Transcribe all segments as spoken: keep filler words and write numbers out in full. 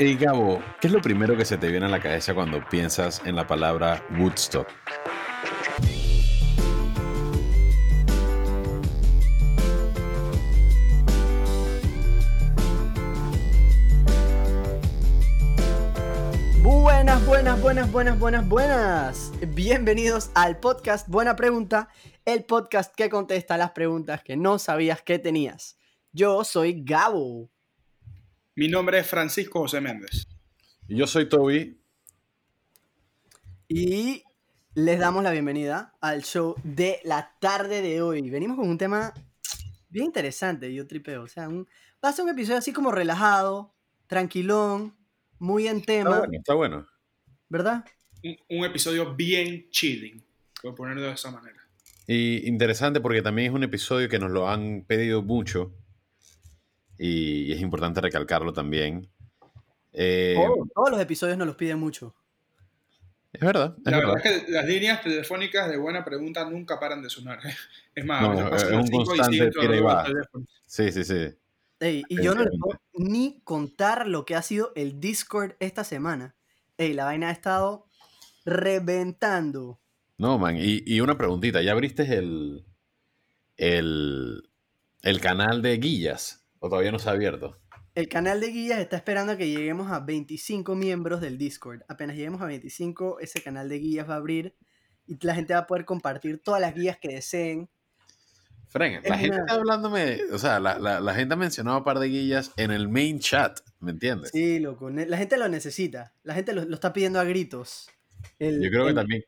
Hey Gabo, ¿qué es lo primero que se te viene a la cabeza cuando piensas en la palabra Woodstock? Buenas, buenas, buenas, buenas, buenas, buenas. Bienvenidos al podcast Buena Pregunta, el podcast que contesta las preguntas que no sabías que tenías. Yo soy Gabo. Mi nombre es Francisco José Méndez. Yo soy Toby. Y les damos la bienvenida al show de la tarde de hoy. Venimos con un tema bien interesante, yo tripeo. O sea, un, va a ser un episodio así como relajado, tranquilón, muy en tema. Está bueno, está bueno. ¿Verdad? Un, un episodio bien chilling, por ponerlo de esa manera. Y interesante porque también es un episodio que nos lo han pedido mucho. Y es importante recalcarlo también. Eh, oh, todos los episodios nos los piden mucho. Es verdad. Es la verdad, verdad es que las líneas telefónicas de Buena Pregunta nunca paran de sonar. Es más, no, es un constante tira y va. Sí, sí, sí. Ey, y yo no les puedo ni contar lo que ha sido el Discord esta semana. Ey, la vaina ha estado reventando. No, man. Y, y una preguntita. ¿Ya abriste el, el, el canal de Guillas? ¿O todavía no se ha abierto? El canal de Guillas está esperando a que lleguemos a veinticinco miembros del Discord. Apenas lleguemos a veinticinco, ese canal de Guillas va a abrir y la gente va a poder compartir todas las guías que deseen. Fren, la gente está hablándome... O sea, la, la, la gente ha mencionado un par de guillas en el main chat, ¿me entiendes? Sí, loco. La gente lo necesita. La gente lo, lo está pidiendo a gritos. El, yo creo el, que también...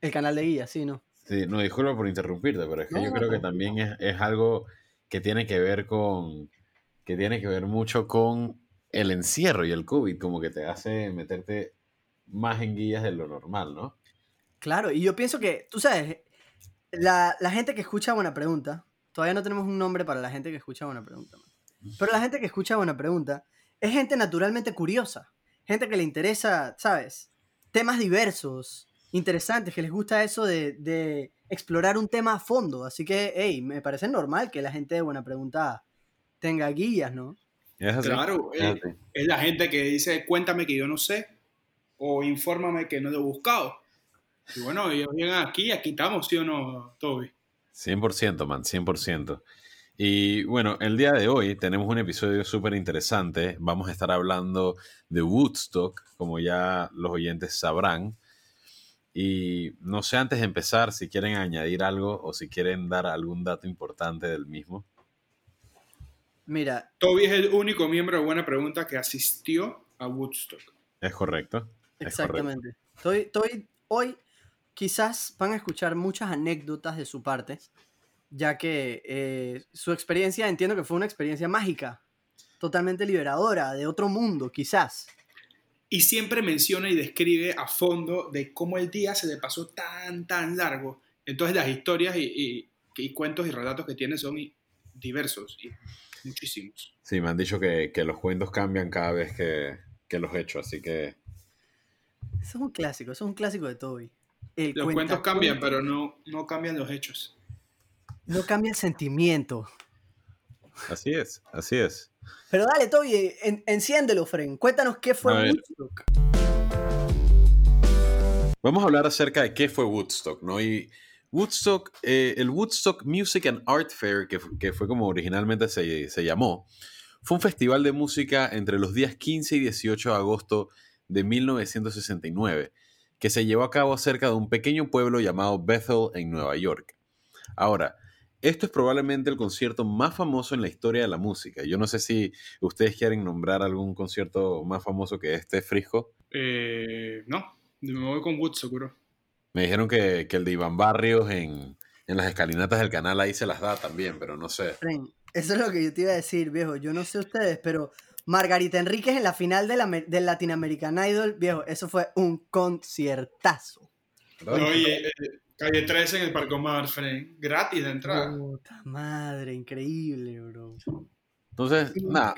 El canal de Guillas, sí, ¿no? Sí, no, disculpa por interrumpirte, pero es que no, yo creo no, que también no. es, es algo... que tiene que ver con que tiene que ver mucho con el encierro y el COVID, como que te hace meterte más en guías de lo normal, ¿no? Claro, y yo pienso que, tú sabes, la, la gente que escucha Buena Pregunta, todavía no tenemos un nombre para la gente que escucha Buena Pregunta, man. Pero la gente que escucha Buena Pregunta es gente naturalmente curiosa, gente que le interesa, ¿sabes? Temas diversos, interesantes, que les gusta eso de... de explorar un tema a fondo, así que, hey, me parece normal que la gente de Buena Pregunta tenga guías, ¿no? Claro, es, es la gente que dice, cuéntame que yo no sé, o infórmame que no lo he buscado. Y bueno, ellos llegan aquí, aquí estamos, ¿sí o no, Toby? cien por ciento, man, cien por ciento. Y bueno, el día de hoy tenemos un episodio súper interesante, vamos a estar hablando de Woodstock, como ya los oyentes sabrán. Y no sé, antes de empezar, si quieren añadir algo o si quieren dar algún dato importante del mismo. Mira, Toby es el único miembro de Buena Pregunta que asistió a Woodstock. Es correcto. Es exactamente. Correcto. Toby, Toby, hoy quizás van a escuchar muchas anécdotas de su parte, ya que eh, su experiencia, entiendo que fue una experiencia mágica, totalmente liberadora, de otro mundo, quizás. Y siempre menciona y describe a fondo de cómo el día se le pasó tan, tan largo. Entonces las historias y, y, y cuentos y relatos que tiene son diversos y muchísimos. Sí, me han dicho que, que los cuentos cambian cada vez que, que los echo, así que... Eso es un clásico, eso es un clásico de Toby. El los cuentos cambian, cuenta. pero no, no cambian los hechos. No cambia el sentimiento. Así es, así es. Pero dale, Toby, en, enciéndelo, Fren. Cuéntanos qué fue Woodstock. Vamos a hablar acerca de qué fue Woodstock, ¿no? Y Woodstock, eh, el Woodstock Music and Art Fair, que, que fue como originalmente se, se llamó, fue un festival de música entre los días quince y dieciocho de agosto de mil novecientos sesenta y nueve, que se llevó a cabo cerca de un pequeño pueblo llamado Bethel en Nueva York. Ahora, esto es probablemente el concierto más famoso en la historia de la música. Yo no sé si ustedes quieren nombrar algún concierto más famoso que este, Frisco. Eh, no, me voy con Wood, seguro. Me dijeron que, que el de Iván Barrios en, en las escalinatas del canal ahí se las da también, pero no sé. Eso es lo que yo te iba a decir, viejo. Yo no sé ustedes, pero Margarita Enríquez en la final de la, del Latin American Idol, viejo, eso fue un conciertazo. Oye, oye eh, Calle trece en el Parque Omar, Fren. Gratis de entrada. Puta madre, increíble, bro. Entonces, nada.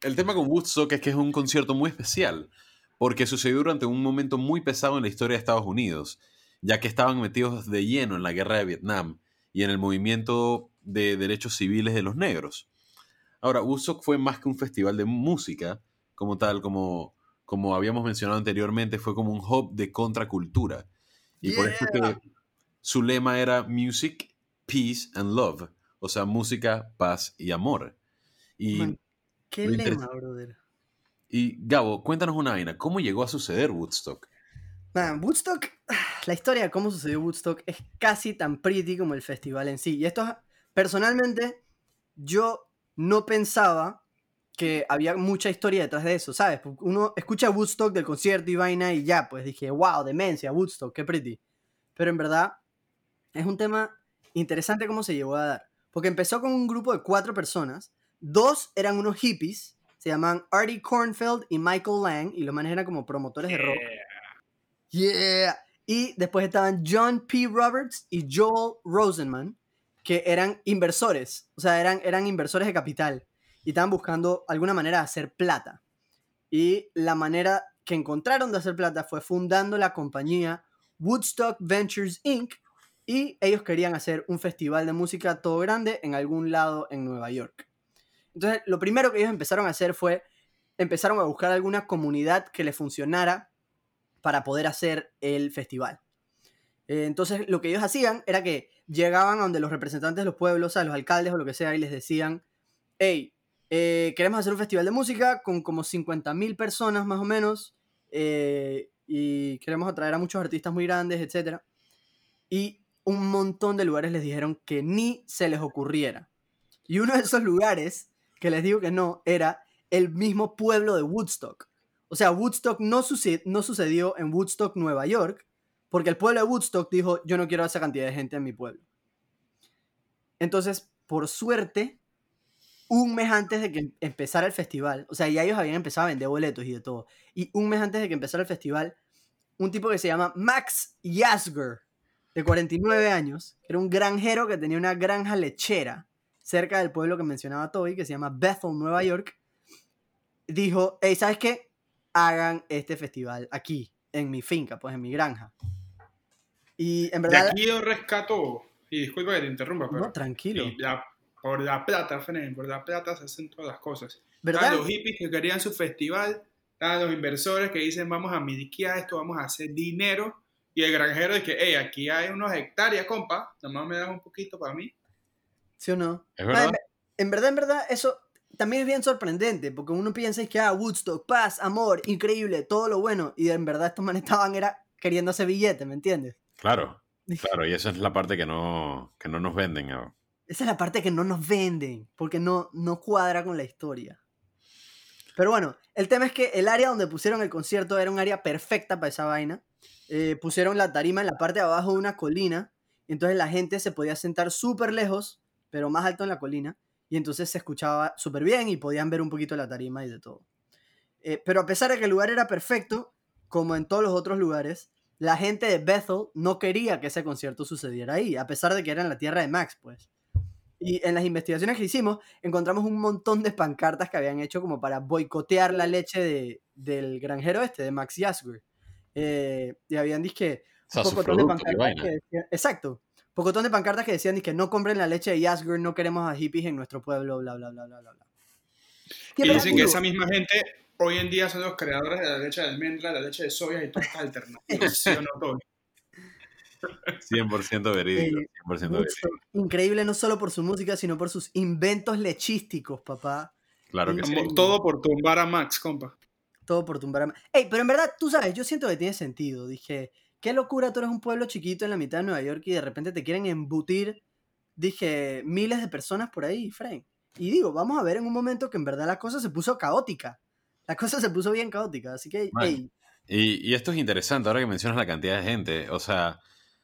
El tema con Woodstock es que es un concierto muy especial, porque sucedió durante un momento muy pesado en la historia de Estados Unidos, ya que estaban metidos de lleno en la guerra de Vietnam y en el movimiento de derechos civiles de los negros. Ahora, Woodstock fue más que un festival de música, como tal, como, como habíamos mencionado anteriormente, fue como un hub de contracultura. Y yeah. por eso que su lema era Music, Peace and Love. O sea, música, paz y amor. Y Man, qué lema, inter... brother. Y Gabo, cuéntanos una vaina. ¿Cómo llegó a suceder Woodstock? Man, Woodstock, la historia de cómo sucedió Woodstock es casi tan pretty como el festival en sí. Y esto, personalmente, yo no pensaba que había mucha historia detrás de eso, ¿sabes? Uno escucha Woodstock del concierto y vaina y ya, pues dije, wow, demencia, Woodstock, qué pretty. Pero en verdad, es un tema interesante cómo se llevó a dar. Porque empezó con un grupo de cuatro personas. Dos eran unos hippies, se llamaban Artie Kornfeld y Michael Lang, y los manes eran como promotores yeah. de rock. Yeah. Y después estaban John P. Roberts y Joel Rosenman, que eran inversores, o sea, eran, eran inversores de capital y estaban buscando alguna manera de hacer plata. Y la manera que encontraron de hacer plata fue fundando la compañía Woodstock Ventures incorporated, y ellos querían hacer un festival de música todo grande en algún lado en Nueva York. Entonces, lo primero que ellos empezaron a hacer fue, empezaron a buscar alguna comunidad que les funcionara para poder hacer el festival. Eh, entonces, lo que ellos hacían era que llegaban a donde los representantes de los pueblos, a los alcaldes o lo que sea, y les decían, hey, eh, queremos hacer un festival de música con como cincuenta mil personas más o menos, eh, y queremos atraer a muchos artistas muy grandes, etcétera. Y un montón de lugares les dijeron que ni se les ocurriera. Y uno de esos lugares que les digo que no era el mismo pueblo de Woodstock. O sea, Woodstock no, suced- no sucedió en Woodstock, Nueva York, porque el pueblo de Woodstock dijo, yo no quiero esa cantidad de gente en mi pueblo. Entonces, por suerte, un mes antes de que empezara el festival, o sea, ya ellos habían empezado a vender boletos y de todo, y un mes antes de que empezara el festival, un tipo que se llama Max Yasgur, de cuarenta y nueve años, que era un granjero que tenía una granja lechera cerca del pueblo que mencionaba Toby, que se llama Bethel, Nueva York, dijo, hey, ¿sabes qué? Hagan este festival aquí, en mi finca, pues en mi granja. Y en verdad... De aquí yo rescato, y disculpa que te interrumpa, pero... No, tranquilo. La, por la plata, Fren, por la plata se hacen todas las cosas. ¿Verdad? Los hippies que querían su festival, los inversores que dicen, vamos a miliquear esto, vamos a hacer dinero... Y el granjero dice que, hey, aquí hay unos hectáreas, compa. Nomás me das un poquito para mí. ¿Sí o no? Es verdad. Ah, en, en verdad, en verdad, eso también es bien sorprendente. Porque uno piensa es que, ah, Woodstock, paz, amor, increíble, todo lo bueno. Y en verdad estos manes estaban era queriendo hacer billetes, ¿me entiendes? Claro, claro. Y esa es la parte que no, que no nos venden. ¿No? Esa es la parte que no nos venden. Porque no, no cuadra con la historia. Pero bueno, el tema es que el área donde pusieron el concierto era un área perfecta para esa vaina. Eh, pusieron la tarima en la parte de abajo de una colina, entonces la gente se podía sentar súper lejos, pero más alto en la colina, y entonces se escuchaba súper bien y podían ver un poquito la tarima y de todo. Eh, pero a pesar de que el lugar era perfecto, como en todos los otros lugares, la gente de Bethel no quería que ese concierto sucediera ahí, a pesar de que era en la tierra de Max, pues. Y en las investigaciones que hicimos, encontramos un montón de pancartas que habían hecho como para boicotear la leche de, del granjero este, de Max Yasgur. Eh, y habían disque un pocotón de pancartas que decían, exacto, pocotón de pancartas que decían disque no compren la leche de Yasgur, no queremos a hippies en nuestro pueblo, bla bla bla bla bla. Y, y dicen que esa misma gente hoy en día son los creadores de la leche de almendra, la leche de soya y tortas alternativas. cien por ciento verídico, cien por ciento verídico. Increíble no solo por su música, sino por sus inventos lechísticos, papá. Claro que sí. Todo por tumbar a Max, compa. Todo por tumbar a... Ey, pero en verdad, tú sabes, yo siento que tiene sentido. Dije, qué locura, tú eres un pueblo chiquito en la mitad de Nueva York y de repente te quieren embutir, dije, miles de personas por ahí, Frank. Y digo, vamos a ver en un momento que en verdad la cosa se puso caótica. La cosa se puso bien caótica, así que... Ey. Y, y esto es interesante, ahora que mencionas la cantidad de gente. O sea,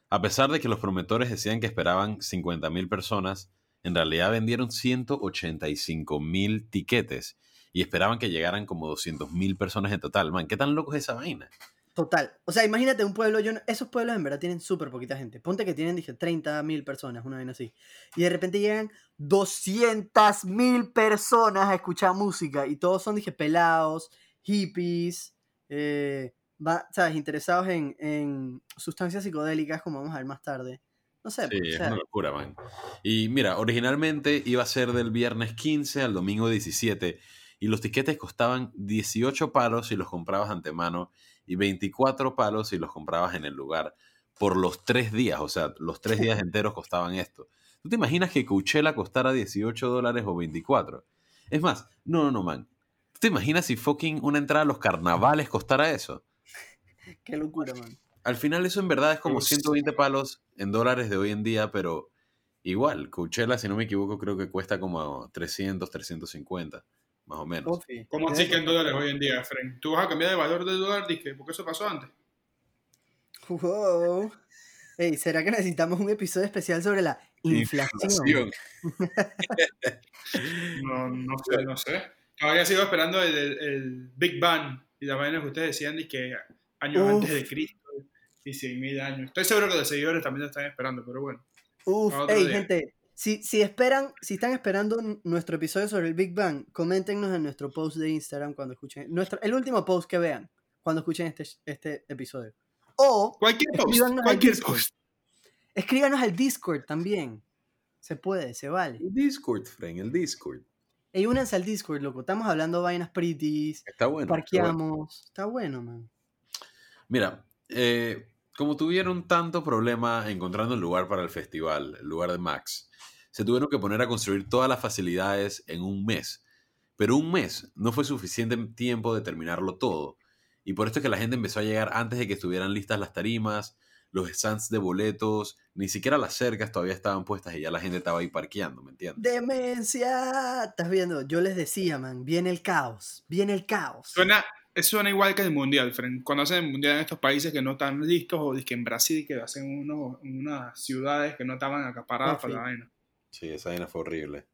a pesar de que los promotores decían que esperaban cincuenta mil personas, en realidad vendieron ciento ochenta y cinco mil tiquetes. Y esperaban que llegaran como doscientas mil personas en total. Man, ¿qué tan loco es esa vaina? Total. O sea, imagínate un pueblo. Yo no, esos pueblos en verdad tienen súper poquita gente. Ponte que tienen, dije, treinta mil personas, una vaina así. Y de repente llegan doscientas mil personas a escuchar música. Y todos son, dije, pelados, hippies, eh, va, ¿sabes? Interesados en, en sustancias psicodélicas, como vamos a ver más tarde. No sé. Sí, es una locura, man. Y mira, originalmente iba a ser del viernes quince al domingo diecisiete. y los tiquetes costaban dieciocho palos si los comprabas antemano y veinticuatro palos si los comprabas en el lugar por los tres días. O sea, los tres días enteros costaban esto. ¿Tú te imaginas que Coachella costara dieciocho dólares o veinticuatro? Es más, no, no, no, man. ¿Tú te imaginas si fucking una entrada a los carnavales costara eso? Qué locura, man. Al final eso en verdad es como ciento veinte palos en dólares de hoy en día, pero igual, Coachella, si no me equivoco, creo que cuesta como trescientos, trescientos cincuenta, más o menos. ¿Cómo así que en dólares hoy en día, Frank? ¿Tú vas a cambiar de valor del dólar, disque? ¿Por qué eso pasó antes? Wow. Hey, ¿será que necesitamos un episodio especial sobre la inflación? inflación. no, no sé, no sé. Todavía sigo esperando el, el, el Big Bang y las vainas que ustedes decían que años Uf. antes de Cristo y cien mil años. Estoy seguro que los seguidores también lo están esperando, pero bueno. Uf, hey, gente, si, si esperan, si están esperando nuestro episodio sobre el Big Bang, coméntenos en nuestro post de Instagram cuando escuchen, nuestro, el último post que vean cuando escuchen este, este episodio. O cualquier post, cualquier post. Escríbanos al Discord también. Se puede, se vale. El Discord, Frank, el Discord. Ey, únanse al Discord, loco. Estamos hablando vainas pretties. Está bueno. Parqueamos. Está bueno, está bueno, man. Mira, eh, como tuvieron tanto problema encontrando el lugar para el festival, el lugar de Max, se tuvieron que poner a construir todas las facilidades en un mes. Pero un mes no fue suficiente tiempo de terminarlo todo. Y por esto es que la gente empezó a llegar antes de que estuvieran listas las tarimas, los stands de boletos, ni siquiera las cercas todavía estaban puestas y ya la gente estaba ahí parqueando, ¿me entiendes? ¡Demencia! ¿Estás viendo? Yo les decía, man, viene el caos, viene el caos. Suena, suena igual que el Mundial, Fren. Cuando hacen el Mundial en estos países que no están listos, o que en Brasil que hacen uno, unas ciudades que no estaban acaparadas para la vaina. Sí, esa vaina fue horrible.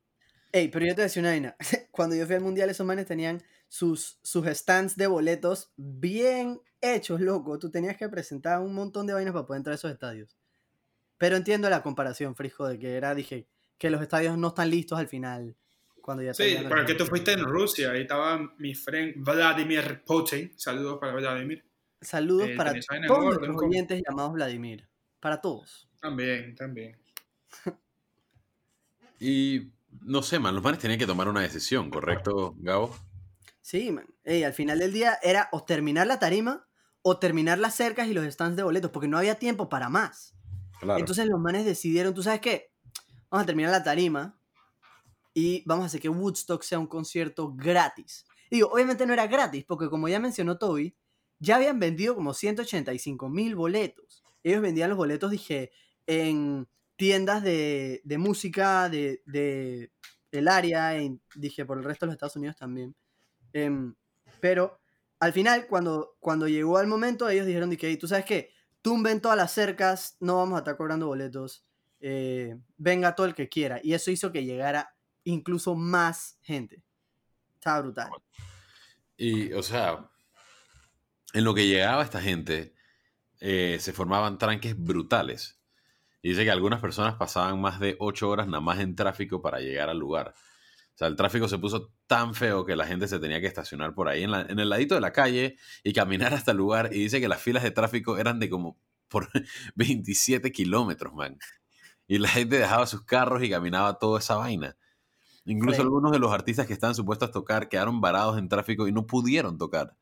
Ey, pero yo te decía una vaina. Cuando yo fui al Mundial, esos manes tenían sus, sus stands de boletos bien hechos, loco. Tú tenías que presentar un montón de vainas para poder entrar a esos estadios. Pero entiendo la comparación, Frisco, de que era, dije, que los estadios no están listos al final. Cuando ya sí, para que tú fuiste en Rusia. Ahí estaba mi friend Vladimir Putin. Saludos para Vladimir. Saludos eh, para todos los clientes llamados Vladimir. Para todos. También, también. Y... no sé, man, los manes tenían que tomar una decisión, ¿correcto, Gabo? Sí, man. Ey, al final del día era o terminar la tarima o terminar las cercas y los stands de boletos, porque no había tiempo para más. Claro. Entonces los manes decidieron, ¿tú sabes qué? Vamos a terminar la tarima y vamos a hacer que Woodstock sea un concierto gratis. Y digo, obviamente no era gratis, porque como ya mencionó Toby, ya habían vendido como ciento ochenta y cinco mil boletos. Ellos vendían los boletos, dije, en... tiendas de, de música de, de el área y dije por el resto de los Estados Unidos también, eh, pero al final cuando, cuando llegó al momento ellos dijeron que tú sabes qué, tumben todas las cercas, no vamos a estar cobrando boletos, eh, venga todo el que quiera, y eso hizo que llegara incluso más gente. Estaba brutal. Y o sea, en lo que llegaba esta gente, eh, se formaban tranques brutales. Y dice que algunas personas pasaban más de ocho horas nada más en tráfico para llegar al lugar. O sea, el tráfico se puso tan feo que la gente se tenía que estacionar por ahí en, la, en el ladito de la calle y caminar hasta el lugar. Y dice que las filas de tráfico eran de como por veintisiete kilómetros, man. Y la gente dejaba sus carros y caminaba toda esa vaina. Incluso sí. Algunos de los artistas que estaban supuestos a tocar quedaron varados en tráfico y no pudieron tocar.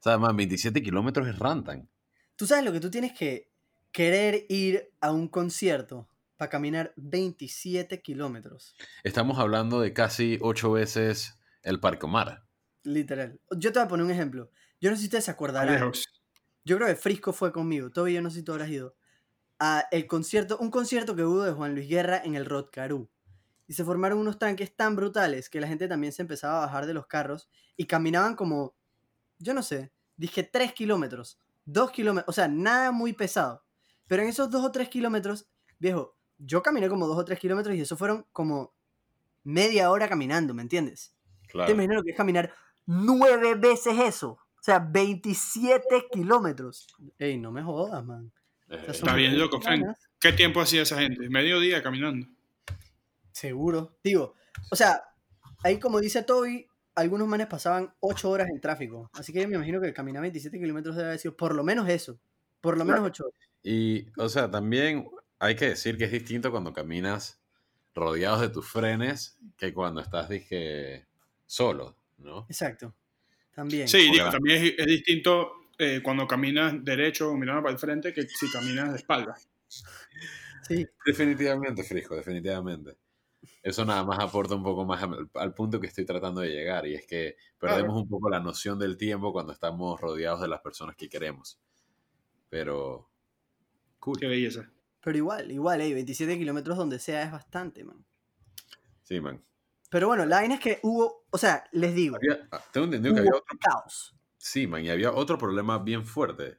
O sea, man, veintisiete kilómetros es rantan. Tú sabes lo que tú tienes que... querer ir a un concierto para caminar veintisiete kilómetros. Estamos hablando de casi ocho veces el Parque Omar. Literal. Yo te voy a poner un ejemplo. Yo no sé si ustedes se acordarán. Adiós. Yo creo que Frisco fue conmigo. Toby, yo no sé si tú habrás ido. A el concierto, un concierto que hubo de Juan Luis Guerra en el Rotcarú. Y se formaron unos tranques tan brutales que la gente también se empezaba a bajar de los carros y caminaban como, yo no sé, dije tres kilómetros, dos kilómetros. O sea, nada muy pesado. Pero en esos dos o tres kilómetros, viejo, yo caminé como dos o tres kilómetros y eso fueron como media hora caminando, ¿me entiendes? Claro. Te imaginas lo que es caminar nueve veces eso. O sea, veintisiete kilómetros. Ey, no me jodas, man. Eh, está bien loco, Frank. ¿Qué tiempo hacía esa gente? Medio día caminando. Seguro. Digo, o sea, ahí como dice Toby, algunos manes pasaban ocho horas en tráfico. Así que yo me imagino que caminar veintisiete kilómetros debe haber sido por lo menos eso. Por lo menos ocho horas. Y, o sea, también hay que decir que es distinto cuando caminas rodeados de tus frenes que cuando estás, dije, solo. ¿no? Exacto, también. Sí, digo, también es, es distinto eh, cuando caminas derecho o mirando para el frente que si caminas de espaldas. Sí. Definitivamente, Frisco, definitivamente. Eso nada más aporta un poco más al, al punto que estoy tratando de llegar, y es que perdemos claro. un poco la noción del tiempo cuando estamos rodeados de las personas que queremos. Pero... Cool. Qué belleza. Pero igual, igual, ¿eh? veintisiete kilómetros donde sea es bastante, man. Sí, man. Pero bueno, la vaina es que hubo, o sea, les digo. Había, tengo entendido que había otro caos. Sí, man, y había otro problema bien fuerte.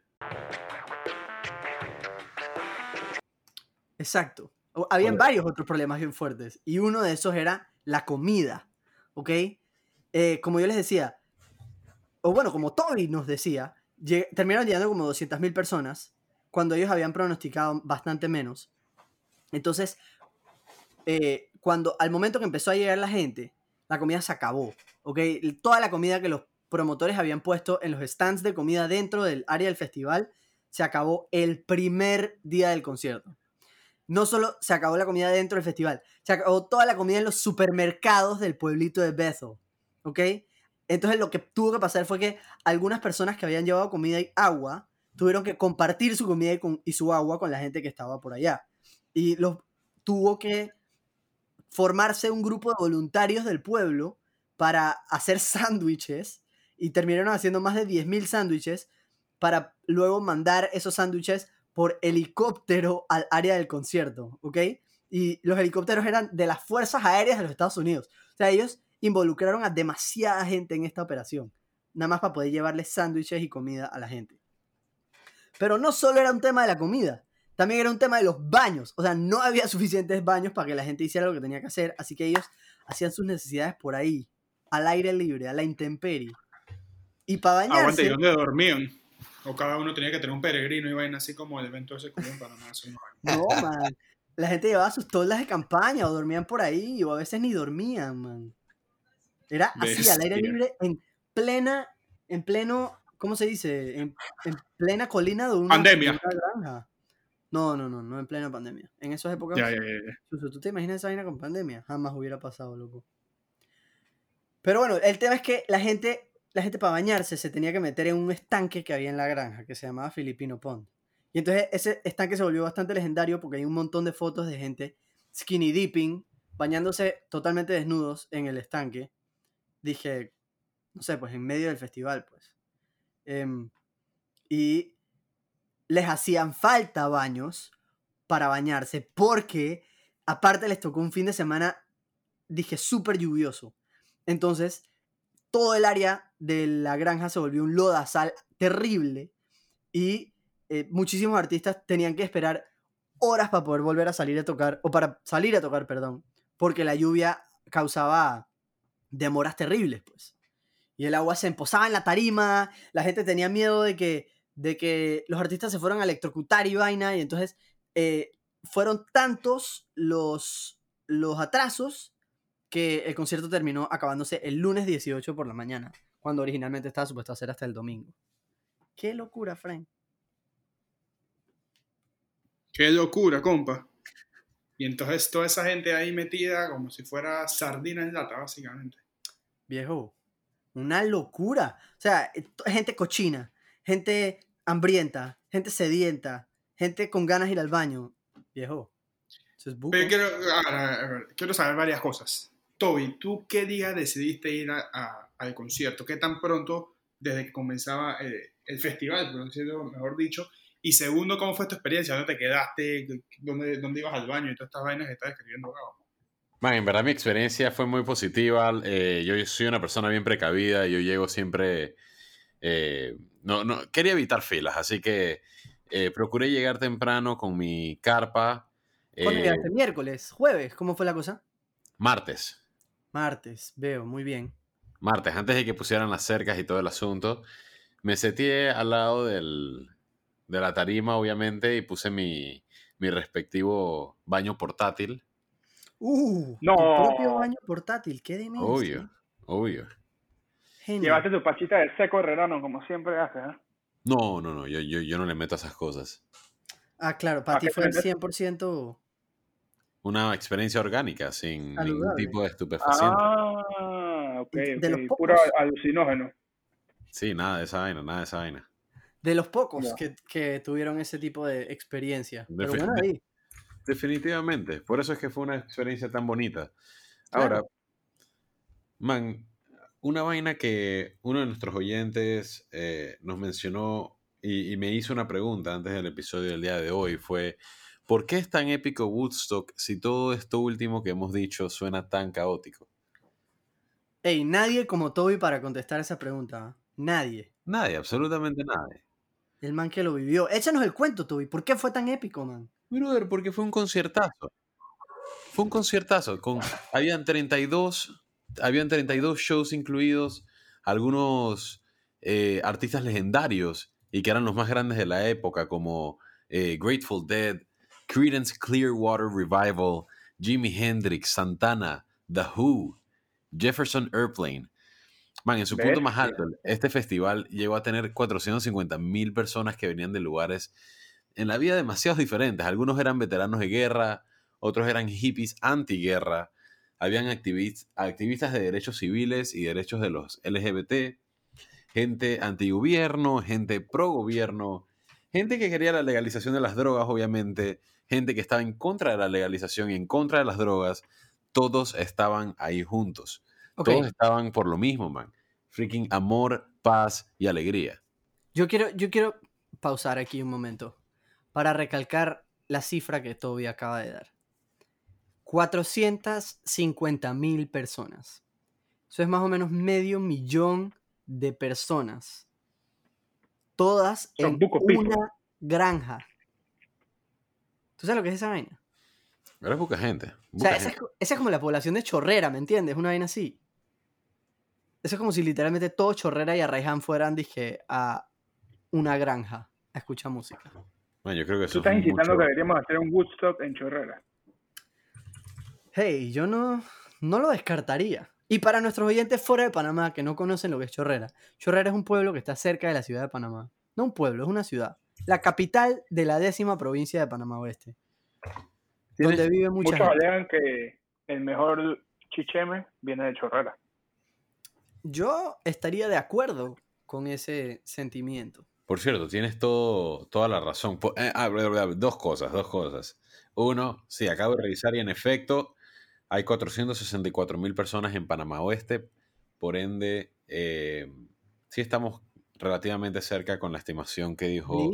Exacto. Habían Oye. varios otros problemas bien fuertes. Y uno de esos era la comida, ¿ok? Eh, como yo les decía, o bueno, como Toby nos decía, lleg- terminaron llegando como doscientas mil personas cuando ellos habían pronosticado bastante menos. Entonces, eh, cuando, al momento que empezó a llegar la gente, la comida se acabó, ¿ok? Toda la comida que los promotores habían puesto en los stands de comida dentro del área del festival se acabó el primer día del concierto. No solo se acabó la comida dentro del festival, se acabó toda la comida en los supermercados del pueblito de Bethel, ¿ok? Entonces lo que tuvo que pasar fue que algunas personas que habían llevado comida y agua tuvieron que compartir su comida y, con, y su agua con la gente que estaba por allá. Y los, tuvo que formarse un grupo de voluntarios del pueblo para hacer sándwiches, y terminaron haciendo más de diez mil sándwiches para luego mandar esos sándwiches por helicóptero al área del concierto, ¿ok? Y los helicópteros eran de las Fuerzas Aéreas de los Estados Unidos. O sea, ellos involucraron a demasiada gente en esta operación, nada más para poder llevarles sándwiches y comida a la gente. Pero no solo era un tema de la comida, también era un tema de los baños. O sea, no había suficientes baños para que la gente hiciera lo que tenía que hacer, así que ellos hacían sus necesidades por ahí, al aire libre, a la intemperie. Y para bañarse... Aguante, ¿y dónde dormían? O cada uno tenía que tener un peregrino y vaina, así como el evento ese que hubo en Panamá. No, man. La gente llevaba sus toldas de campaña o dormían por ahí, o a veces ni dormían, man. Era así, Bestia. Al aire libre, en plena, en pleno, ¿cómo se dice? En, en plena colina de una... Pandemia. Granja. No, no, no, no en plena pandemia. En esas épocas... Ya, ya, ya. ¿Tú te imaginas esa vaina con pandemia? Jamás hubiera pasado, loco. Pero bueno, el tema es que la gente... la gente para bañarse se tenía que meter en un estanque que había en la granja, que se llamaba Filipino Pond. Y entonces ese estanque se volvió bastante legendario porque hay un montón de fotos de gente skinny dipping, bañándose totalmente desnudos en el estanque. Dije, no sé, pues en medio del festival, pues. Eh, y les hacían falta baños para bañarse porque, aparte, les tocó un fin de semana, dije, súper lluvioso. Entonces... todo el área de la granja se volvió un lodazal terrible y eh, muchísimos artistas tenían que esperar horas para poder volver a salir a tocar, o para salir a tocar, perdón, porque la lluvia causaba demoras terribles, pues. Y el agua se empozaba en la tarima, la gente tenía miedo de que, de que los artistas se fueran a electrocutar y vaina, y entonces eh, fueron tantos los, los atrasos que el concierto terminó acabándose el lunes dieciocho por la mañana, cuando originalmente estaba supuesto a ser hasta el domingo. ¡Qué locura, Frank! ¡Qué locura, compa! Y entonces toda esa gente ahí metida como si fuera sardina en lata, básicamente. Viejo, una locura. O sea, gente cochina, gente hambrienta, gente sedienta, gente con ganas de ir al baño. Viejo, eso es buco. Quiero, quiero saber varias cosas. Toby, ¿tú qué día decidiste ir a, a, al concierto? ¿Qué tan pronto desde que comenzaba eh, el festival, por decirlo mejor dicho? Y segundo, ¿cómo fue tu experiencia? ¿Dónde te quedaste? ¿Dónde, dónde ibas al baño? Y todas estas vainas que estás escribiendo, Gabo. Man, en verdad mi experiencia fue muy positiva. Eh, yo soy una persona bien precavida. Yo llego siempre... Eh, no, no, quería evitar filas, así que eh, procuré llegar temprano con mi carpa. ¿Cuándo eh, llegaste? ¿Miércoles? ¿Jueves? ¿Cómo fue la cosa? Martes. Martes, veo, muy bien. Martes, antes de que pusieran las cercas y todo el asunto, me seteé al lado del, de la tarima, obviamente, y puse mi, mi respectivo baño portátil. ¡Uh! ¡No! Tu propio baño portátil, qué demencia. Obvio, obvio. Genial. Llevaste tu pachita de seco Herrerano, como siempre haces, ¿eh? No, no, no, yo, yo, yo no le meto a esas cosas. Ah, claro, para ti fue el cien por ciento... Una experiencia orgánica, sin saludable. Ningún tipo de estupefaciente. Ah, okay, de okay. los puro alucinógeno. Sí, nada de esa vaina, nada de esa vaina. De los pocos yeah. que, que tuvieron ese tipo de experiencia. Defin- Pero bueno, ahí. Definitivamente. Por eso es que fue una experiencia tan bonita. Claro. Ahora, man, una vaina que uno de nuestros oyentes eh, nos mencionó y, y me hizo una pregunta antes del episodio del día de hoy fue: ¿por qué es tan épico Woodstock si todo esto último que hemos dicho suena tan caótico? Ey, nadie como Toby para contestar esa pregunta. ¿eh? Nadie. Nadie, absolutamente nadie. El man que lo vivió. Échanos el cuento, Toby. ¿Por qué fue tan épico, man? Brother, porque fue un conciertazo. Fue un conciertazo. Con, habían, treinta y dos, habían treinta y dos shows incluidos, algunos eh, artistas legendarios y que eran los más grandes de la época, como eh, Grateful Dead, Creedence Clearwater Revival, Jimi Hendrix, Santana, The Who, Jefferson Airplane. Man, en su punto más alto, este festival llegó a tener cuatrocientas cincuenta mil personas que venían de lugares en la vida demasiado diferentes. Algunos eran veteranos de guerra, otros eran hippies antiguerra, habían activis- activistas de derechos civiles y derechos de los L G B T, gente antigobierno, gente pro gobierno, gente que quería la legalización de las drogas, obviamente, gente que estaba en contra de la legalización y en contra de las drogas. Todos estaban ahí juntos. Okay. Todos estaban por lo mismo, man. Freaking amor, paz y alegría. Yo quiero, yo quiero pausar aquí un momento para recalcar la cifra que Toby acaba de dar. cuatrocientas cincuenta mil personas. Eso es más o menos medio millón de personas. Todas en una granja. ¿Tú sabes lo que es esa vaina? Pero es poca gente. Poca o sea, gente. Esa, es, esa es como la población de Chorrera, ¿me entiendes? Una vaina así. Eso es como si literalmente todo Chorrera y Arraiján fueran, dije, a una granja a escuchar música. Bueno, yo creo que eso. Tú estás es incitando mucho... que deberíamos hacer un Woodstock en Chorrera. Hey, yo no, no lo descartaría. Y para nuestros oyentes fuera de Panamá que no conocen lo que es Chorrera, Chorrera es un pueblo que está cerca de la ciudad de Panamá. No un pueblo, es una ciudad. La capital de la décima provincia de Panamá Oeste. Donde vive mucha Muchos gente. Alegan que el mejor chicheme viene de Chorrera. Yo estaría de acuerdo con ese sentimiento. Por cierto, tienes todo, toda la razón. Ah, dos cosas, dos cosas. Uno, sí, acabo de revisar y en efecto hay cuatrocientas sesenta y cuatro mil personas en Panamá Oeste. Por ende, eh, sí estamos relativamente cerca con la estimación que dijo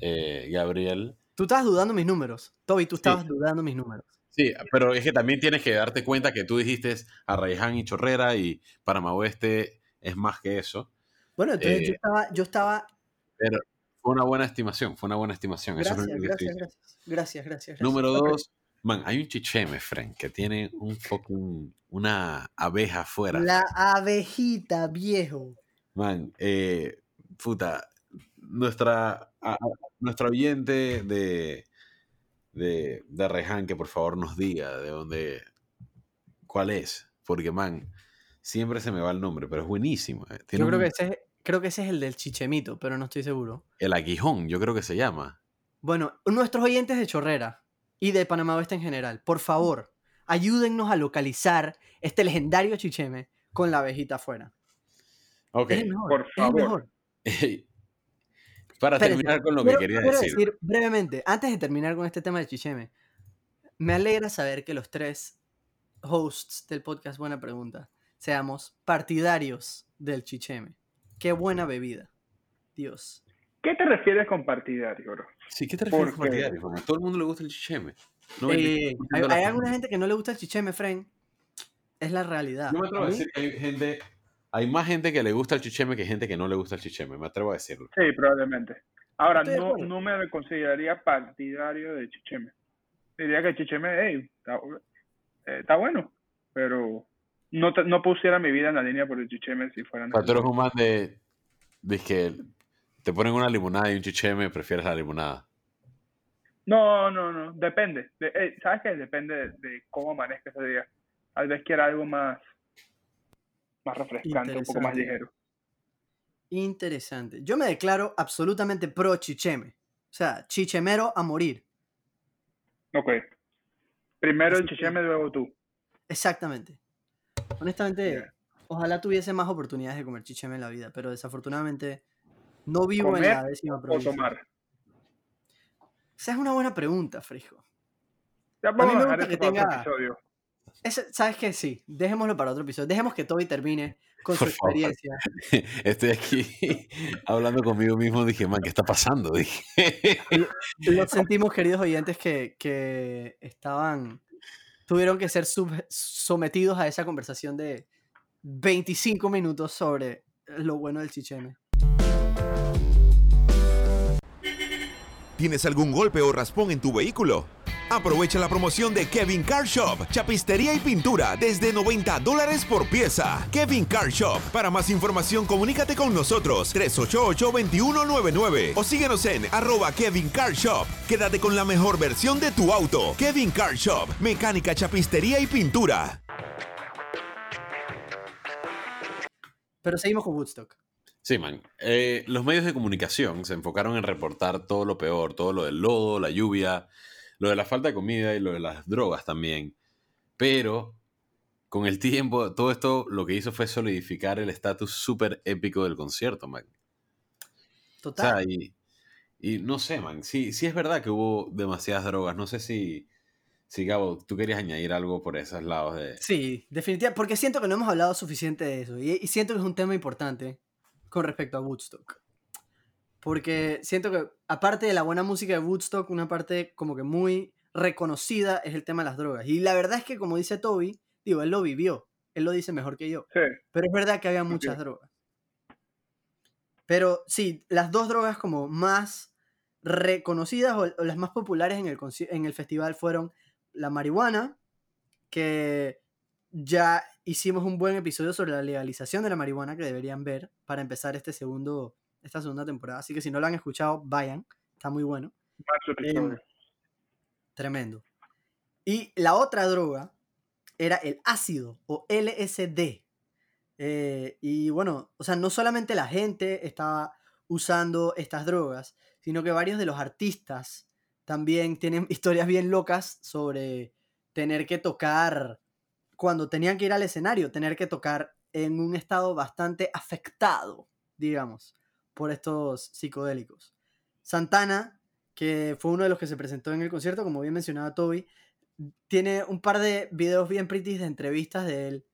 eh, Gabriel. Tú estabas dudando mis números. Toby, tú estabas sí. dudando mis números. Sí, pero es que también tienes que darte cuenta que tú dijiste Arraiján y Chorrera y Panamá Oeste es más que eso. Bueno, entonces eh, yo, estaba, yo estaba... Pero fue una buena estimación, fue una buena estimación. Gracias, eso es lo que gracias, gracias, gracias, gracias. Número gracias. dos, man, hay un chicheme, friend, que tiene un fucking, una abeja afuera. La abejita, viejo. Man, eh, puta, nuestra... A, a, nuestro oyente de, de, de Reján, que por favor nos diga de dónde, cuál es, porque man, siempre se me va el nombre, pero es buenísimo. Eh. Yo creo, un... que ese es, creo que ese es el del chichemito, pero no estoy seguro. El aguijón, yo creo que se llama. Bueno, nuestros oyentes de Chorrera y de Panamá Oeste en general, por favor, ayúdennos a localizar este legendario chicheme con la abejita afuera. Ok, es mejor, por favor. Es mejor. Para terminar Espérate, con lo que quiero, quería quiero decir. decir. Brevemente, antes de terminar con este tema de Chicheme, me alegra saber que los tres hosts del podcast Buena Pregunta seamos partidarios del Chicheme. Qué buena bebida. Dios. ¿Qué te refieres con partidario, bro? Sí, ¿qué te refieres con partidario? Porque a todo el mundo le gusta el Chicheme. No eh, hay hay alguna gente que no le gusta el Chicheme, Fren. Es la realidad. Yo me atrevo a decir que hay gente... Hay más gente que le gusta el chicheme que gente que no le gusta el chicheme, me atrevo a decirlo. Sí, probablemente. Ahora, no, no me consideraría partidario de chicheme. Diría que el chicheme, hey, está, eh, está bueno, pero no, no pusiera mi vida en la línea por el chicheme si fuera... O sea, tú eres un man de, de que te ponen una limonada y un chicheme, prefieres la limonada. No, no, no, depende. De, eh, ¿Sabes qué? Depende de, de cómo amanezca ese día. Tal vez quiera algo más... más refrescante, un poco más ligero. Interesante. Yo me declaro absolutamente pro chicheme. O sea, chichemero a morir. Ok. Primero el chicheme, luego tú. Exactamente. Honestamente, yeah. Ojalá tuviese más oportunidades de comer chicheme en la vida, pero desafortunadamente no vivo comer en la décima provincia. ¿O tomar? Esa es una buena pregunta, Frijo. Ya vamos a, a dejar esto para tenga... otro episodio. Es, ¿sabes qué? Sí, dejémoslo para otro episodio. Dejemos que Toby termine con por su favor. Experiencia. Estoy aquí hablando conmigo mismo. Dije, man, ¿qué está pasando? Dije. Lo sentimos, queridos oyentes, que, que estaban... Tuvieron que ser sub, sometidos a esa conversación de veinticinco minutos sobre lo bueno del chicheme. ¿Tienes algún golpe o raspón en tu vehículo? Aprovecha la promoción de Kevin Car Shop, chapistería y pintura desde noventa dólares por pieza. Kevin Car Shop. Para más información, comunícate con nosotros tres ocho ocho, dos uno nueve nueve o síguenos en arroba Kevin Car Shop. Quédate con la mejor versión de tu auto. Kevin Car Shop, mecánica, chapistería y pintura. Pero seguimos con Woodstock. Sí, man. Eh, los medios de comunicación se enfocaron en reportar todo lo peor, todo lo del lodo, la lluvia, lo de la falta de comida y lo de las drogas también. Pero con el tiempo, todo esto lo que hizo fue solidificar el estatus súper épico del concierto, man. Total. O sea, y, y no sé, man. Sí, sí es verdad que hubo demasiadas drogas. No sé si, si, Gabo, tú querías añadir algo por esos lados de... Sí, definitivamente. Porque siento que no hemos hablado suficiente de eso. Y, y siento que es un tema importante con respecto a Woodstock. Porque siento que, aparte de la buena música de Woodstock, una parte como que muy reconocida es el tema de las drogas. Y la verdad es que, como dice Toby, digo, él lo vivió. Él lo dice mejor que yo. Sí. Pero es verdad que había muchas okay. drogas. Pero sí, las dos drogas como más reconocidas o, o las más populares en el, en el festival fueron la marihuana, que ya hicimos un buen episodio sobre la legalización de la marihuana que deberían ver para empezar este segundo... esta segunda temporada, así que si no la han escuchado, vayan, está muy bueno. Eh, tremendo. Y la otra droga era el ácido, o L S D. Eh, y bueno, o sea, no solamente la gente estaba usando estas drogas, sino que varios de los artistas también tienen historias bien locas sobre tener que tocar, cuando tenían que ir al escenario, tener que tocar en un estado bastante afectado, digamos, por estos psicodélicos. Santana, que fue uno de los que se presentó en el concierto, como bien mencionaba Toby, tiene un par de videos bien pretty de entrevistas de él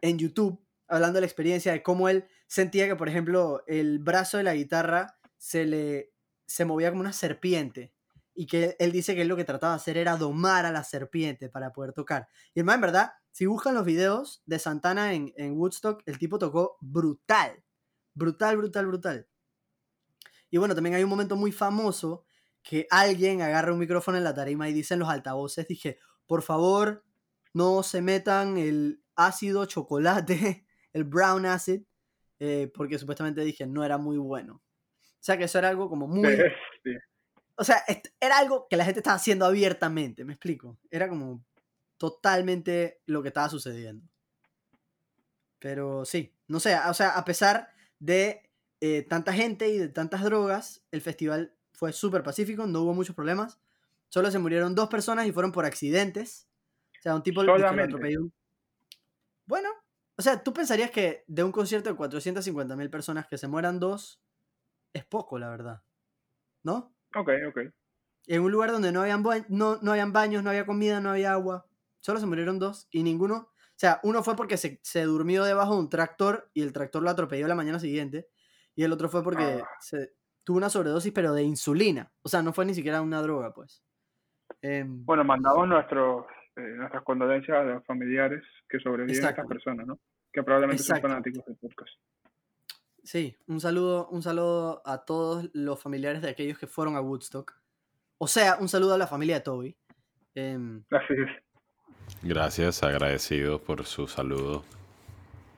en YouTube, hablando de la experiencia de cómo él sentía que, por ejemplo, el brazo de la guitarra se le se movía como una serpiente, y que él dice que él lo que trataba de hacer era domar a la serpiente para poder tocar. Y además, en verdad, si buscan los videos de Santana en, en Woodstock, el tipo tocó brutal, brutal, brutal, brutal. Y bueno, también hay un momento muy famoso que alguien agarra un micrófono en la tarima y dice en los altavoces, dije, por favor, no se metan el ácido chocolate, el brown acid, eh, porque supuestamente dije, no era muy bueno. O sea, que eso era algo como muy... Sí. O sea, era algo que la gente estaba haciendo abiertamente, ¿me explico? Era como totalmente lo que estaba sucediendo. Pero sí, no sé, o sea, a pesar de... Eh, tanta gente y de tantas drogas, el festival fue súper pacífico, no hubo muchos problemas, solo se murieron dos personas y fueron por accidentes. O sea, un tipo que lo atropelló. Bueno, o sea, tú pensarías que de un concierto de cuatrocientas cincuenta mil personas que se mueran dos es poco, la verdad, ¿no? Ok, ok. En un lugar donde no habían, ba- no, no habían baños, no había comida, no había agua, solo se murieron dos y ninguno, o sea, uno fue porque se, se durmió debajo de un tractor y el tractor lo atropelló la mañana siguiente. Y el otro fue porque ah. se, tuvo una sobredosis, pero de insulina. O sea, no fue ni siquiera una droga, pues. Eh, bueno, mandamos nuestros, eh, nuestras condolencias a los familiares que sobreviven a estas personas, ¿no? Que probablemente exacto. son fanáticos del podcast. Sí, un saludo, un saludo a todos los familiares de aquellos que fueron a Woodstock. O sea, un saludo a la familia de Toby. Eh, Así es. Gracias, agradecidos por su saludo.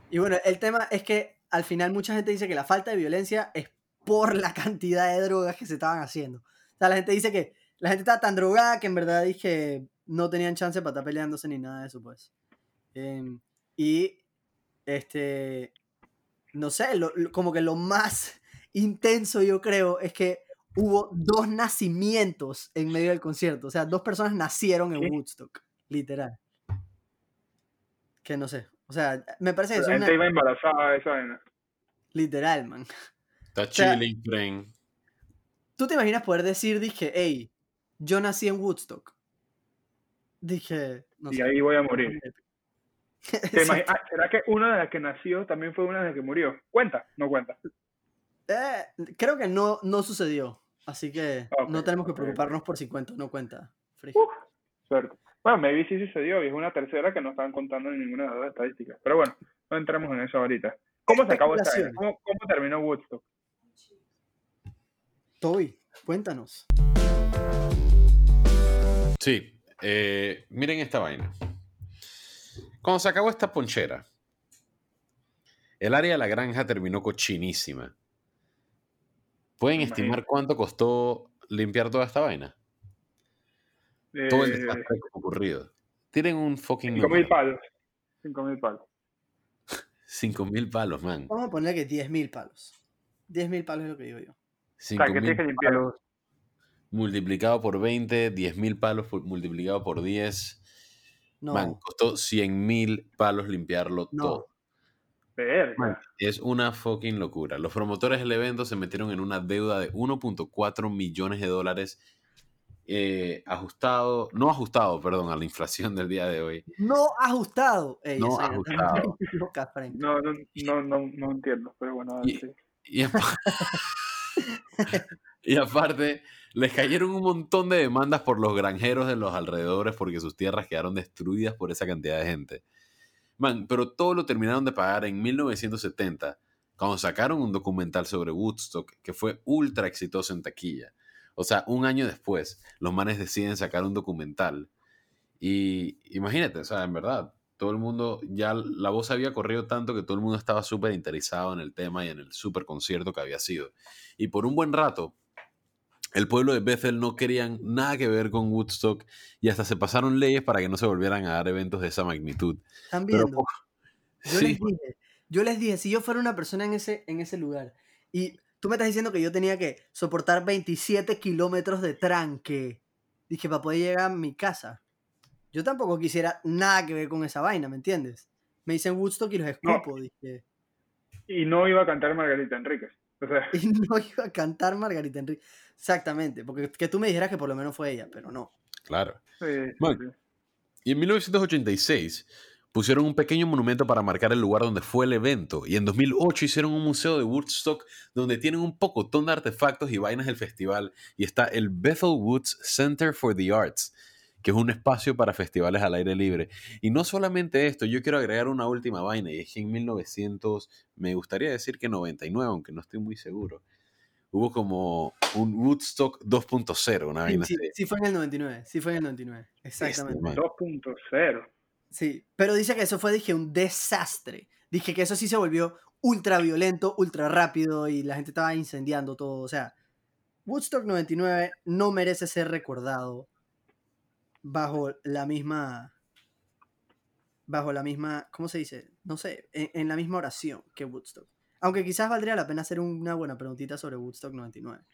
Y bueno, el tema es que al final mucha gente dice que la falta de violencia es por la cantidad de drogas que se estaban haciendo. O sea, la gente dice que la gente estaba tan drogada que en verdad dije no tenían chance para estar peleándose ni nada de eso, pues. Eh, y, este, no sé, lo, lo, como que lo más intenso yo creo es que hubo dos nacimientos en medio del concierto. O sea, dos personas nacieron en Woodstock, literal. Que no sé, O sea, me parece que es una... La gente iba embarazada esa vaina. Literal, man. Está chilling, tren. ¿Tú te imaginas poder decir, dije, hey, yo nací en Woodstock? Dije, no y sé. Y ahí voy a morir. ¿Te imaginas? Ah, ¿será que una de las que nació también fue una de las que murió? ¿Cuenta? No cuenta. Eh, creo que no, no sucedió. Así que okay, no tenemos que preocuparnos okay. por si cuenta o no cuenta. Uf, suerte. Bueno, maybe sí sucedió y es una tercera que no estaban contando en ninguna de las estadísticas. Pero bueno, no entramos en eso ahorita. ¿Cómo se acabó esta era? ¿Cómo, ¿Cómo terminó Woodstock? Toby, cuéntanos. Sí, eh, miren esta vaina. Cuando se acabó esta ponchera, el área de la granja terminó cochinísima. ¿Pueden Imagínate. estimar cuánto costó limpiar toda esta vaina? Eh, Todo el desastre ocurrido. Tienen un fucking... cinco mil palos. cinco mil palos. cinco mil palos, man. Vamos a poner que diez mil palos. diez mil palos es lo que digo yo. cinco, o sea, que tienes que limpiarlos. Multiplicado por veinte, diez mil palos multiplicado por diez. No. Man, costó cien mil palos limpiarlo no. todo. Man, es una fucking locura. Los promotores del evento se metieron en una deuda de uno punto cuatro millones de dólares eh, ajustado, no ajustado, perdón, a la inflación del día de hoy. No ajustado. Ey, no ajustado. No, no, no, no, no entiendo, pero bueno. A ver, y, sí. y, aparte, y aparte, les cayeron un montón de demandas por los granjeros de los alrededores porque sus tierras quedaron destruidas por esa cantidad de gente. Man, pero todo lo terminaron de pagar en mil novecientos setenta, cuando sacaron un documental sobre Woodstock que fue ultra exitoso en taquilla. O sea, un año después, los manes deciden sacar un documental. Y imagínate, o sea, en verdad, todo el mundo, ya la voz había corrido tanto que todo el mundo estaba súper interesado en el tema y en el súper concierto que había sido. Y por un buen rato, el pueblo de Bethel no querían nada que ver con Woodstock y hasta se pasaron leyes para que no se volvieran a dar eventos de esa magnitud. También. Pero, yo, sí. les dije, yo les dije, si yo fuera una persona en ese, en ese lugar y tú me estás diciendo que yo tenía que soportar veintisiete kilómetros de tranque, dije, para poder llegar a mi casa. Yo tampoco quisiera nada que ver con esa vaina, ¿me entiendes? Me dicen Woodstock y los escupo. No. Dije. Y no iba a cantar Margarita Enríquez. O sea. Y no iba a cantar Margarita Enríquez. Exactamente, porque que tú me dijeras que por lo menos fue ella, pero no. Claro. Sí, sí, Man, sí. Y en mil novecientos ochenta y seis pusieron un pequeño monumento para marcar el lugar donde fue el evento. Y en dos mil ocho hicieron un museo de Woodstock donde tienen un pocotón de artefactos y vainas del festival. Y está el Bethel Woods Center for the Arts, que es un espacio para festivales al aire libre. Y no solamente esto, yo quiero agregar una última vaina, y es que en mil novecientos, me gustaría decir que noventa y nueve, aunque no estoy muy seguro, hubo como un Woodstock dos punto cero, una vaina. Sí, sí, sí fue en el noventa y nueve, sí fue en el noventa y nueve, exactamente. Este, dos punto cero. Sí, pero dice que eso fue, dije, un desastre. Dije que eso sí se volvió ultra violento, ultra rápido, y la gente estaba incendiando todo. O sea, Woodstock noventa y nueve no merece ser recordado bajo la misma bajo la misma ¿cómo se dice? No sé, en, en la misma oración que Woodstock, aunque quizás valdría la pena hacer una buena preguntita sobre Woodstock noventa y nueve.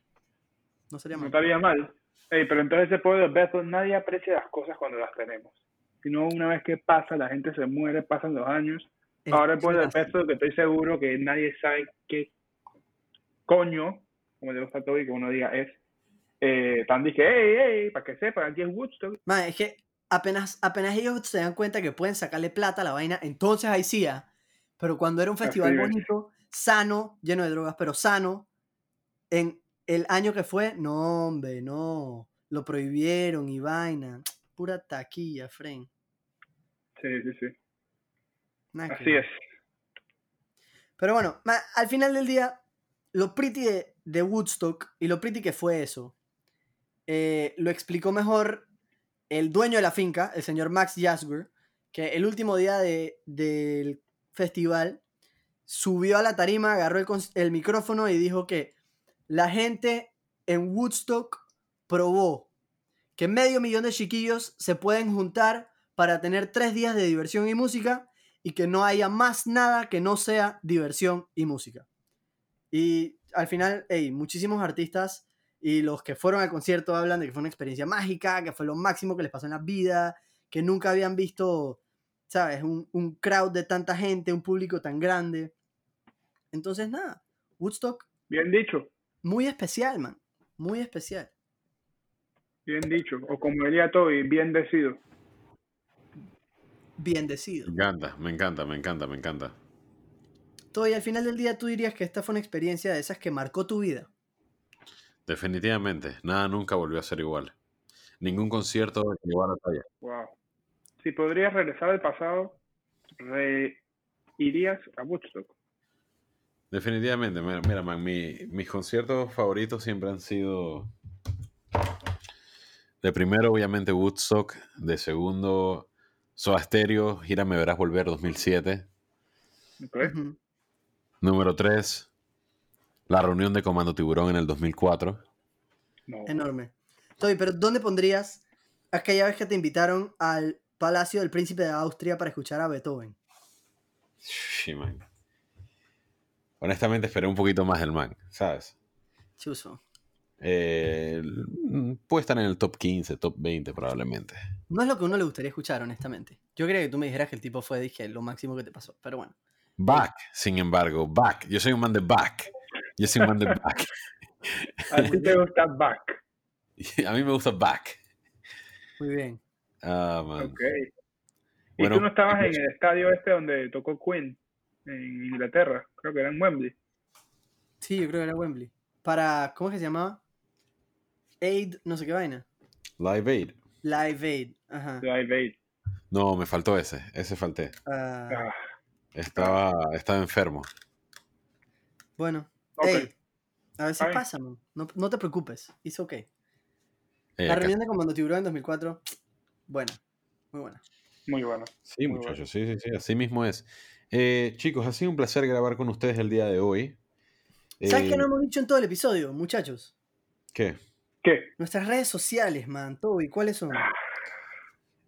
No sería mal. No estaría mal. Ey, pero entonces ese pueblo de Bethel, nadie aprecia las cosas cuando las tenemos, sino una vez que pasa, la gente se muere, pasan los años. Es ahora el pueblo de Bethel, que estoy seguro que nadie sabe qué coño, como le gusta a Toby que uno diga, es Eh, tan dije, hey, hey, para que sepan, aquí es Woodstock. Man, es que apenas, apenas ellos se dan cuenta que pueden sacarle plata a la vaina, entonces ahí sí, ah, pero cuando era un festival Así bonito, es. sano, lleno de drogas, pero sano, en el año que fue, no, hombre, no, lo prohibieron y vaina, pura taquilla, friend. Sí, sí, sí. Nada Así es. Pero bueno, man, al final del día, lo pretty de, de Woodstock y lo pretty que fue eso. Eh, lo explicó mejor el dueño de la finca, el señor Max Yasgur, que el último día de, del festival subió a la tarima, agarró el, el micrófono y dijo que la gente en Woodstock probó que medio millón de chiquillos se pueden juntar para tener tres días de diversión y música y que no haya más nada que no sea diversión y música. Y al final, hey, muchísimos artistas y los que fueron al concierto hablan de que fue una experiencia mágica, que fue lo máximo que les pasó en la vida, que nunca habían visto ¿sabes? Un, un crowd de tanta gente, un público tan grande. Entonces, nada, Woodstock. Bien dicho. Muy especial, man. Muy especial. Bien dicho. O como diría Toby, bien decido. Bien decido. Me encanta, me encanta, me encanta, me encanta. Toby, al final del día, ¿tú dirías que esta fue una experiencia de esas que marcó tu vida? Definitivamente. Nada nunca volvió a ser igual. Ningún concierto llegó a la talla. Wow. Si podrías regresar al pasado, re- irías a Woodstock. Definitivamente. Mira, mira man, mi, mis conciertos favoritos siempre han sido... De primero, obviamente, Woodstock. De segundo, Soda Stereo, Gira Me Verás Volver dos mil siete. Okay. Número tres, la reunión de Comando Tiburón en el dos mil cuatro. No. Enorme. Toby, pero ¿dónde pondrías aquella vez que te invitaron al Palacio del Príncipe de Austria para escuchar a Beethoven? Sí, man. Honestamente, esperé un poquito más del man, ¿sabes? Chuso. Eh, puede estar en el top quince, top veinte probablemente. No es lo que a uno le gustaría escuchar, honestamente. Yo creía que tú me dijeras que el tipo fue, dije, lo máximo que te pasó, pero bueno. Back, sin embargo, Back. Yo soy un man de Back. Yo soy un man de Back. A ti te gusta Back. A mí me gusta Back. Muy bien. Ah, man. Okay. ¿Y bueno, tú no estabas en el estadio este donde tocó Queen en Inglaterra? Creo que era en Wembley. Sí, yo creo que era Wembley. Para, ¿cómo es que se llamaba? Aid, no sé qué vaina. Live Aid. Live Aid, ajá. Live Aid. No, me faltó ese, ese falté. Uh... Ah. Estaba, estaba enfermo. Bueno, okay. Hey, a veces okay. pasa, man. No, no te preocupes, it's okay. Hey, la reunión de Comando Tiburón en dos mil cuatro, buena, muy buena. Muy buena. Sí, muy muchachos, buena. sí, sí, sí, así mismo es. Eh, chicos, ha sido un placer grabar con ustedes el día de hoy. ¿Sabes eh, qué no hemos dicho en todo el episodio, muchachos? ¿Qué? ¿Qué? Nuestras redes sociales, man, Toby, ¿cuáles son?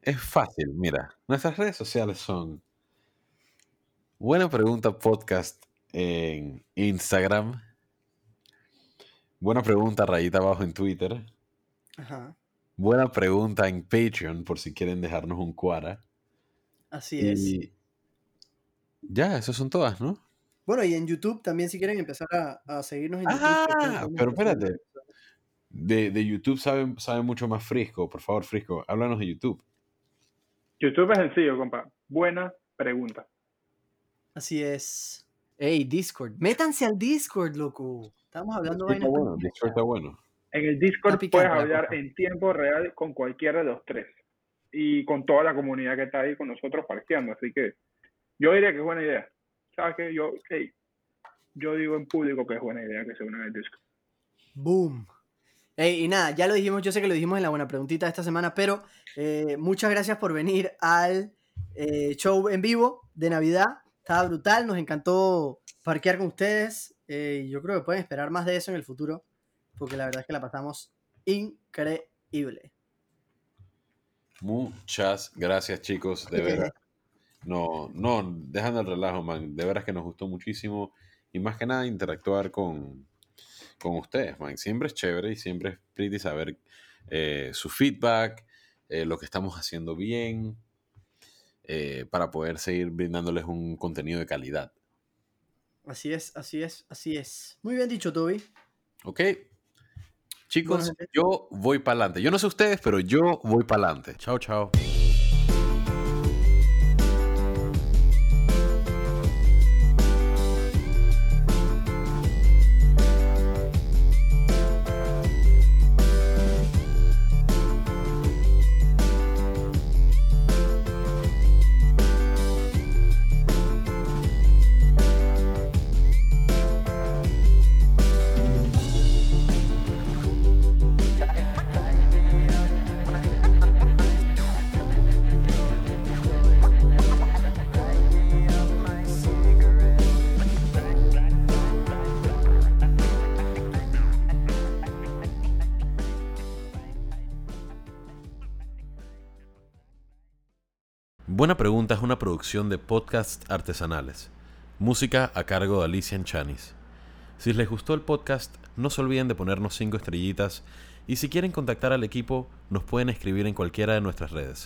Es fácil, mira. Nuestras redes sociales son Buena Pregunta Podcast en Instagram, Buena Pregunta rayita abajo en Twitter, ajá. Buena Pregunta en Patreon, por si quieren dejarnos un cuara. Así y... es. Ya, esas son todas, ¿no? Bueno, y en YouTube también, si quieren empezar a, a seguirnos en YouTube. Ah, pero espérate. De, de YouTube saben, saben mucho más Frisco. Por favor, Frisco, háblanos de YouTube. YouTube es sencillo, compa. Buena Pregunta. Así es. Ey, Discord. Métanse al Discord, loco. Estamos hablando de... Bueno, Discord está bueno. En el Discord puedes hablar en tiempo real con cualquiera de los tres. Y con toda la comunidad que está ahí con nosotros parqueando. Así que yo diría que es buena idea. ¿Sabes qué? Yo, hey, yo digo en público que es buena idea que se unan al Discord. ¡Boom! Hey, y nada, ya lo dijimos, yo sé que lo dijimos en la buena preguntita de esta semana, pero eh, muchas gracias por venir al eh, show en vivo de Navidad. Estaba brutal, nos encantó parquear con ustedes. Eh, yo creo que pueden esperar más de eso en el futuro, porque la verdad es que la pasamos increíble. Muchas gracias, chicos, de verdad. No, no, dejando el relajo, man. De veras que nos gustó muchísimo. Y más que nada interactuar con, con ustedes, man. Siempre es chévere y siempre es pretty saber eh, su feedback, eh, lo que estamos haciendo bien, eh, para poder seguir brindándoles un contenido de calidad. Así es, así es, así es. Muy bien dicho, Toby. Ok. Chicos, bueno, yo voy para adelante. Yo no sé ustedes, pero yo voy para adelante. Chao, chao. Buena Pregunta es una producción de podcasts artesanales. Música a cargo de Alicia Enchanis. Si les gustó el podcast, no se olviden de ponernos cinco estrellitas y si quieren contactar al equipo, nos pueden escribir en cualquiera de nuestras redes.